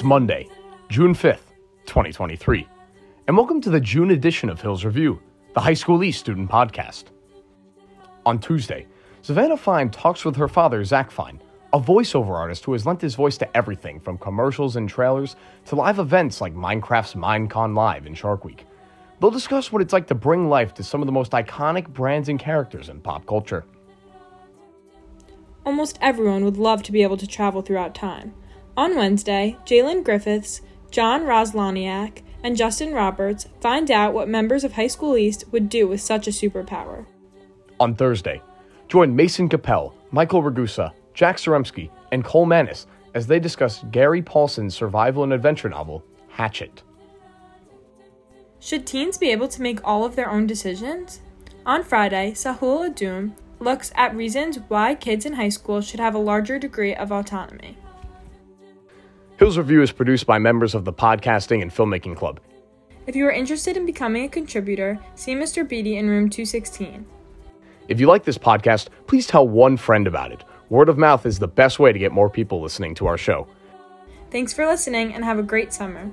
It's Monday, June 5th, 2023, and welcome to the June edition of Hills Review, the High School East student podcast. On Tuesday, Savannah Fine talks with her father, Zac Fine, a voiceover artist who has lent his voice to everything from commercials and trailers to live events like Minecraft's Minecon Live and Shark Week. They'll discuss what it's like to bring life to some of the most iconic brands and characters in pop culture. Almost everyone would love to be able to travel throughout time. On Wednesday, Jalen Griffiths, John Rosloniec, and Justin Roberts find out what members of High School East would do with such a superpower. On Thursday, join Mason Kappel, Michael Ragusa, Jack Zaremsky, and Cole Manus as they discuss Gary Paulson's survival and adventure novel, Hatchet. Should teens be able to make all of their own decisions? On Friday, Saul Adum looks at reasons why kids in high school should have a larger degree of autonomy. Hills Review is produced by members of the Podcasting and Filmmaking Club. If you are interested in becoming a contributor, see Mr. Beatty in room 216. If you like this podcast, please tell one friend about it. Word of mouth is the best way to get more people listening to our show. Thanks for listening and have a great summer.